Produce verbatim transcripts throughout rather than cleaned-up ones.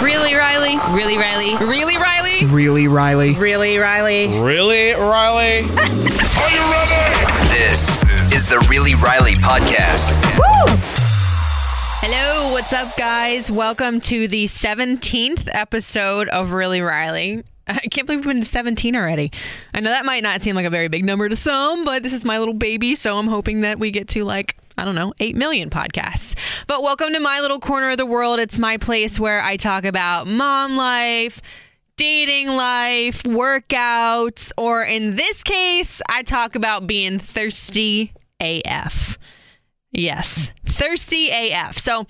Really Riley. Really Riley. Really Riley. Really Riley. Really Riley. Really Riley. Are you ready? This is the Really Riley podcast. Woo! Hello, what's up, guys? Welcome to the seventeenth episode of Really Riley. I can't believe we've been to seventeen already. I know that might not seem like a very big number to some, but this is my little baby, so I'm hoping that we get to, like, I don't know, eight million podcasts. But welcome to my little corner of the world. It's my place where I talk about mom life, dating life, workouts, or in this case, I talk about being thirsty A F. Yes, thirsty A F. So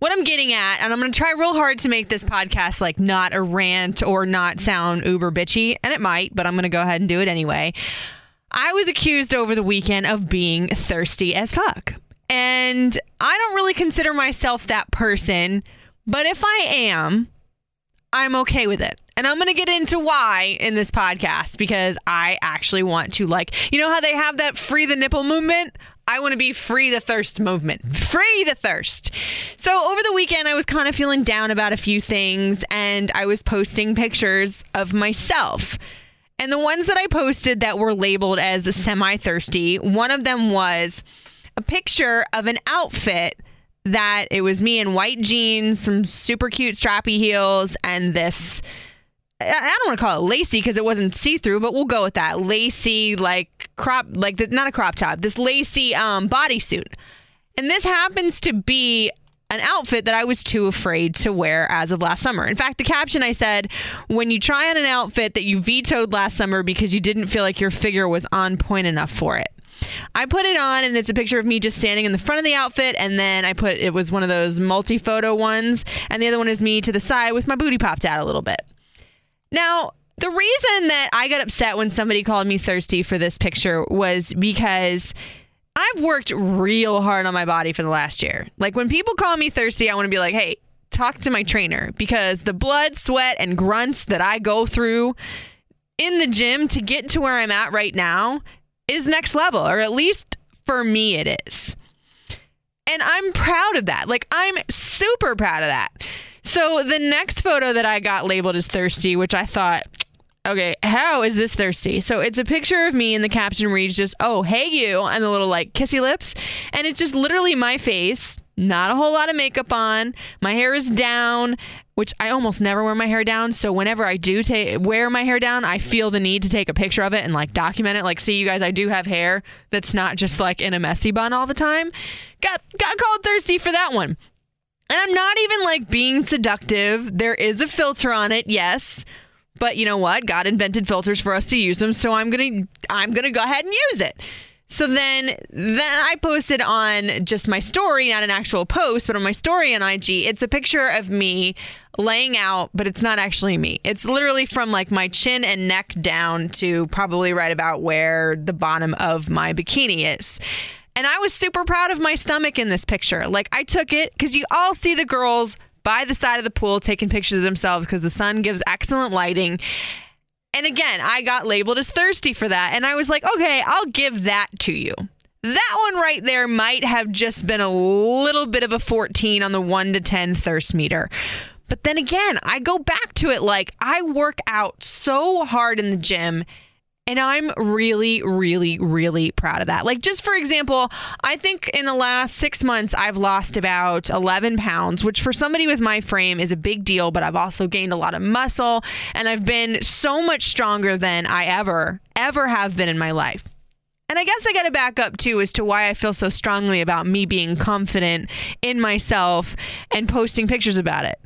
what I'm getting at, and I'm going to try real hard to make this podcast like not a rant or not sound uber bitchy, and it might, but I'm going to go ahead and do it anyway. I was accused over the weekend of being thirsty as fuck. And I don't really consider myself that person, but if I am, I'm okay with it. And I'm going to get into why in this podcast, because I actually want to, like, you know how they have that free the nipple movement? I want to be free the thirst movement. Free the thirst. So over the weekend, I was kind of feeling down about a few things, and I was posting pictures of myself. And the ones that I posted that were labeled as semi-thirsty, one of them was a picture of an outfit that it was me in white jeans, some super cute strappy heels, and this, I don't want to call it lacy because it wasn't see-through, but we'll go with that. Lacy, like crop, like the, not a crop top, this lacy um, bodysuit. And this happens to be an outfit that I was too afraid to wear as of last summer. In fact, the caption I said, when you try on an outfit that you vetoed last summer because you didn't feel like your figure was on point enough for it. I put it on, and it's a picture of me just standing in the front of the outfit, and then I put, it was one of those multi-photo ones, and the other one is me to the side with my booty popped out a little bit. Now, the reason that I got upset when somebody called me thirsty for this picture was because I've worked real hard on my body for the last year. Like, when people call me thirsty, I want to be like, hey, talk to my trainer, because the blood, sweat, and grunts that I go through in the gym to get to where I'm at right now is next level, or at least for me it is. And I'm proud of that. Like, I'm super proud of that. So the next photo that I got labeled as thirsty, which I thought, okay, how is this thirsty? So it's a picture of me, and the caption reads just, oh, hey you, and the little like kissy lips. And it's just literally my face, not a whole lot of makeup on. My hair is down, which I almost never wear my hair down. So whenever I do ta- wear my hair down, I feel the need to take a picture of it and like document it. Like, see you guys, I do have hair that's not just like in a messy bun all the time. Got, got called thirsty for that one. And I'm not even like being seductive. There is a filter on it, yes. But you know what? God invented filters for us to use them, so I'm gonna I'm gonna go ahead and use it. So then, then I posted on just my story, not an actual post, but on my story on I G, it's a picture of me laying out, but it's not actually me. It's literally from like my chin and neck down to probably right about where the bottom of my bikini is. And I was super proud of my stomach in this picture. Like, I took it, because you all see the girls by the side of the pool taking pictures of themselves because the sun gives excellent lighting. And again, I got labeled as thirsty for that. And I was like, okay, I'll give that to you. That one right there might have just been a little bit of a fourteen on the one to ten thirst meter. But then again, I go back to it like I work out so hard in the gym, and I'm really, really, really proud of that. Like, just for example, I think in the last six months, I've lost about eleven pounds, which for somebody with my frame is a big deal, but I've also gained a lot of muscle, and I've been so much stronger than I ever, ever have been in my life. And I guess I got to back up too as to why I feel so strongly about me being confident in myself and posting pictures about it.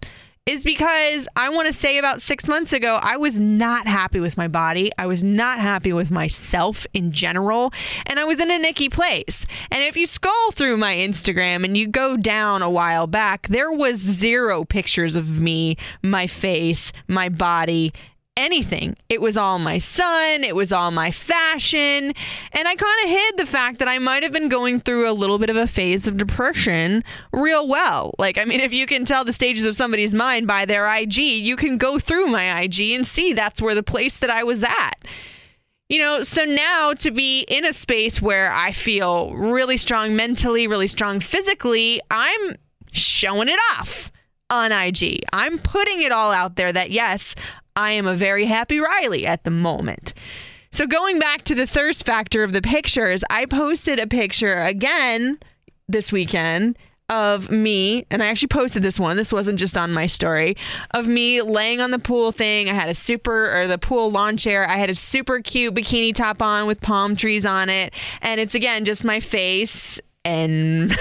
is because I want to say about six months ago, I was not happy with my body. I was not happy with myself in general. And I was in an icky place. And if you scroll through my Instagram and you go down a while back, there was zero pictures of me, my face, my body, anything. It was all my son. It was all my fashion. And I kind of hid the fact that I might have been going through a little bit of a phase of depression real well. Like, I mean, if you can tell the stages of somebody's mind by their I G, you can go through my I G and see that's where the place that I was at. You know, so now to be in a space where I feel really strong mentally, really strong physically, I'm showing it off on I G. I'm putting it all out there that, yes, I am a very happy Riley at the moment. So going back to the thirst factor of the pictures, I posted a picture again this weekend of me, and I actually posted this one. This wasn't just on my story, of me laying on the pool thing. I had a super, or the pool lawn chair. I had a super cute bikini top on with palm trees on it. And it's, again, just my face. And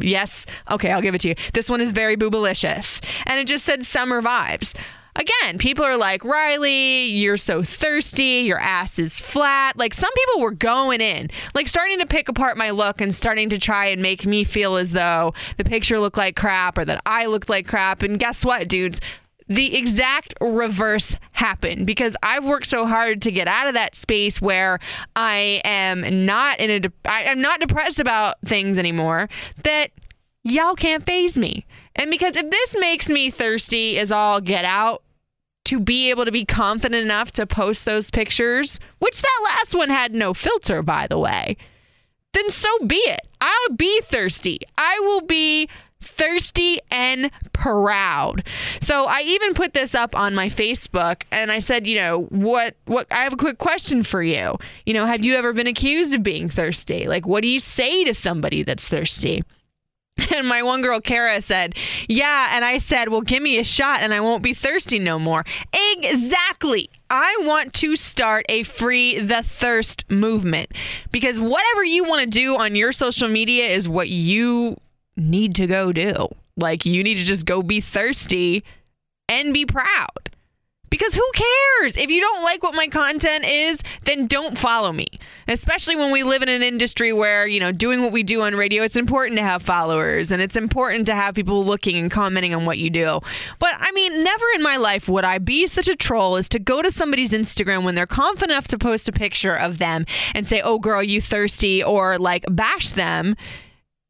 yes, okay, I'll give it to you. This one is very boobalicious. And it just said summer vibes. Again, people are like, Riley, you're so thirsty. Your ass is flat. Like, some people were going in, like starting to pick apart my look and starting to try and make me feel as though the picture looked like crap or that I looked like crap. And guess what, dudes? The exact reverse happened, because I've worked so hard to get out of that space where I am not in a, de- I, I'm not depressed about things anymore, that y'all can't faze me. And because if this makes me thirsty as all get out, to be able to be confident enough to post those pictures, which that last one had no filter, by the way, then so be it. I'll be thirsty. I will be thirsty and proud. So I even put this up on my Facebook, and I said, you know, what, what, I have a quick question for you. You know, have you ever been accused of being thirsty? Like, what do you say to somebody that's thirsty? And my one girl, Kara, said, yeah. And I said, well, give me a shot and I won't be thirsty no more. Exactly. I want to start a Free the Thirst movement, because whatever you want to do on your social media is what you need to go do. Like, you need to just go be thirsty and be proud, because who cares? If you don't like what my content is, then don't follow me, especially when we live in an industry where, you know, doing what we do on radio, it's important to have followers and it's important to have people looking and commenting on what you do. But I mean, never in my life would I be such a troll as to go to somebody's Instagram when they're confident enough to post a picture of them and say, oh, girl, you thirsty, or like bash them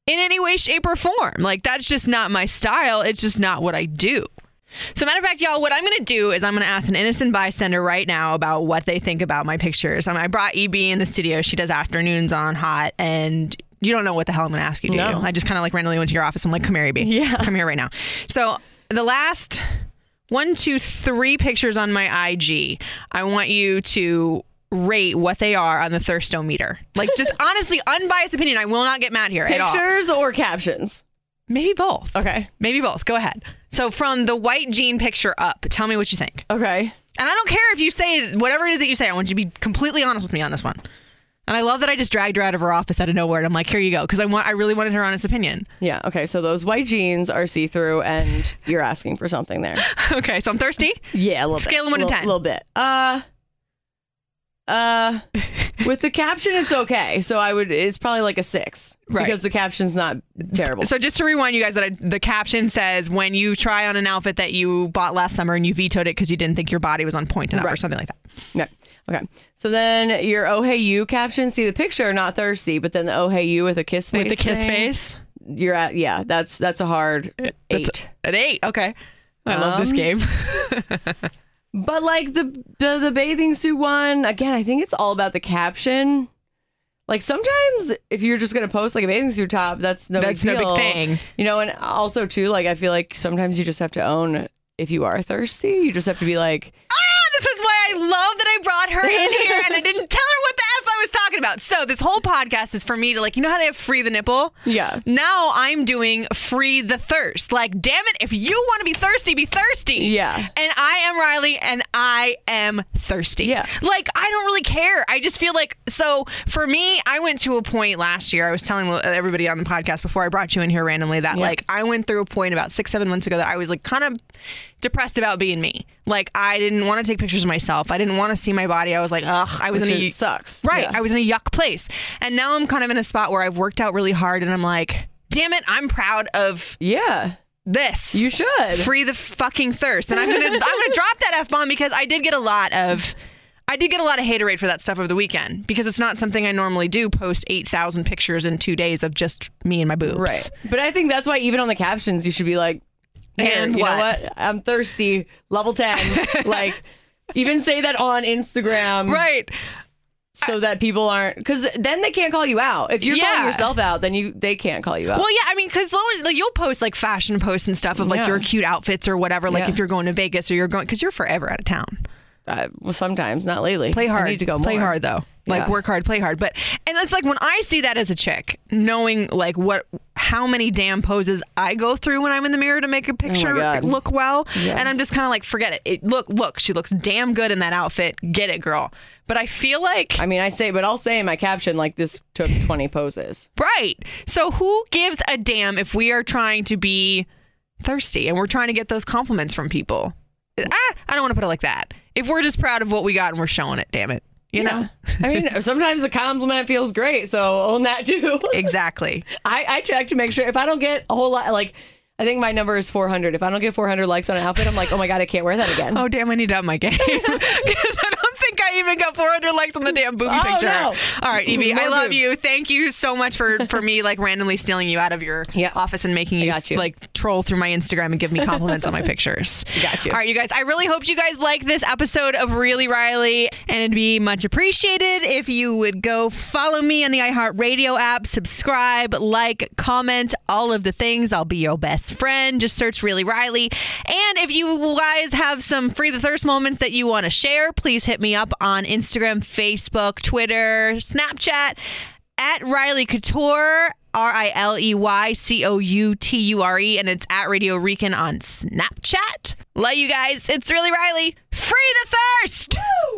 in any way, shape, or form. Like, that's just not my style. It's just not what I do. So matter of fact, y'all, what I'm going to do is I'm going to ask an innocent bystander right now about what they think about my pictures. Um, I brought E B in the studio. She does afternoons on Hot, and you don't know what the hell I'm going to ask you, do no. you? I just kind of like randomly went to your office. I'm like, come here, E B. Yeah. Come here right now. So the last one, two, three pictures on my I G, I want you to rate what they are on the thirstometer. Like, just honestly, unbiased opinion. I will not get mad here pictures at all. Pictures or captions? Maybe both. Okay. Maybe both. Go ahead. So from the white jean picture up, tell me what you think. Okay. And I don't care if you say whatever it is that you say. I want you to be completely honest with me on this one. And I love that I just dragged her out of her office out of nowhere. And I'm like, here you go. Because I want, I really wanted her honest opinion. Yeah. Okay. So those white jeans are see-through, and you're asking for something there. Okay. So I'm thirsty? Yeah, a little Scale bit. Scale them one L- to ten. A little bit. Uh... Uh, with the caption, it's okay. So I would, it's probably like a six, right? Because the caption's not terrible. So just to rewind you guys, that I, the caption says, when you try on an outfit that you bought last summer and you vetoed it because you didn't think your body was on point enough, right, or something like that. No. Okay. So then your "Oh Hey You" caption, see the picture, not thirsty, but then the "Oh Hey You" with a kiss face. With the kiss thing, face. You're at, yeah, that's, that's a hard it, eight. A, an eight. Okay. I um, love this game. But like the, the the bathing suit one, again, I think it's all about the caption. Like, sometimes if you're just going to post like a bathing suit top, that's no that's big deal. That's no big thing. You know, and also too, like, I feel like sometimes you just have to own if you are thirsty. You just have to be like, ah, this is why I love that I brought her in here and I didn't tell her what the F I I was talking about. So this whole podcast is for me to, like, you know how they have free the nipple? Yeah. Now I'm doing free the thirst. Like, damn it, if you want to be thirsty, be thirsty. Yeah. And I am Riley, and I am thirsty. Yeah. Like, I don't really care. I just feel like, so for me, I went to a point last year. I was telling everybody on the podcast before I brought you in here randomly that, yeah. like, I went through a point about six, seven months ago that I was, like, kind of depressed about being me. Like, I didn't want to take pictures of myself. I didn't want to see my body. I was like, ugh, I was Which in a... sucks. Right. Yeah. I was in a yuck place. And now I'm kind of in a spot where I've worked out really hard, and I'm like, damn it, I'm proud of... Yeah. This. You should. Free the fucking thirst. And I'm going to I'm gonna drop that F-bomb because I did get a lot of... I did get a lot of haterade for that stuff over the weekend because it's not something I normally do, post eight thousand pictures in two days of just me and my boobs. Right. But I think that's why even on the captions, you should be like, and you what? know what? I'm thirsty. Level ten. Like, even say that on Instagram. Right. So I, that people aren't, because then they can't call you out. If you're yeah. calling yourself out, then you they can't call you out. Well, yeah, I mean, because like, you'll post like fashion posts and stuff of like yeah. your cute outfits or whatever. Like yeah. if you're going to Vegas or you're going, because you're forever out of town. Uh, well, sometimes, not lately. Play hard. I need to go more. Play hard though. Like yeah. work hard, play hard. But and it's like when I see that as a chick, knowing like what how many damn poses I go through when I'm in the mirror to make a picture oh look well, yeah. and I'm just kind of like, forget it. it. Look, look, she looks damn good in that outfit. Get it, girl. But I feel like I mean, I say, but I'll say in my caption like this took twenty poses. Right. So who gives a damn if we are trying to be thirsty and we're trying to get those compliments from people? Ah, I don't want to put it like that. If we're just proud of what we got and we're showing it, damn it. You yeah. know, I mean, sometimes a compliment feels great. So own that, too. Exactly. I, I check to make sure if I don't get a whole lot, like I think my number is four hundred. If I don't get four hundred likes on an outfit, I'm like, oh, my God, I can't wear that again. Oh, damn, I need to up my game. Because I don't think I even got four hundred likes on the damn booby oh, picture. No. All right, E B, I love boobs. you. Thank you so much for, for me, like, randomly stealing you out of your yeah. office and making you, you, like, troll through my Instagram and give me compliments on my pictures. I got you. All right, you guys, I really hoped you guys liked this episode of Really Riley, and it'd be much appreciated if you would go follow me on the iHeartRadio app, subscribe, like, comment, all of the things. I'll be your best friend. Just search Really Riley. And if you guys have some free the thirst moments that you want to share, please hit me up on Instagram, Facebook, Twitter, Snapchat at Riley Couture, R I L E Y C O U T U R E, and it's at Radio Recon on Snapchat. Love you guys. It's Really Riley. Free the thirst! Woo!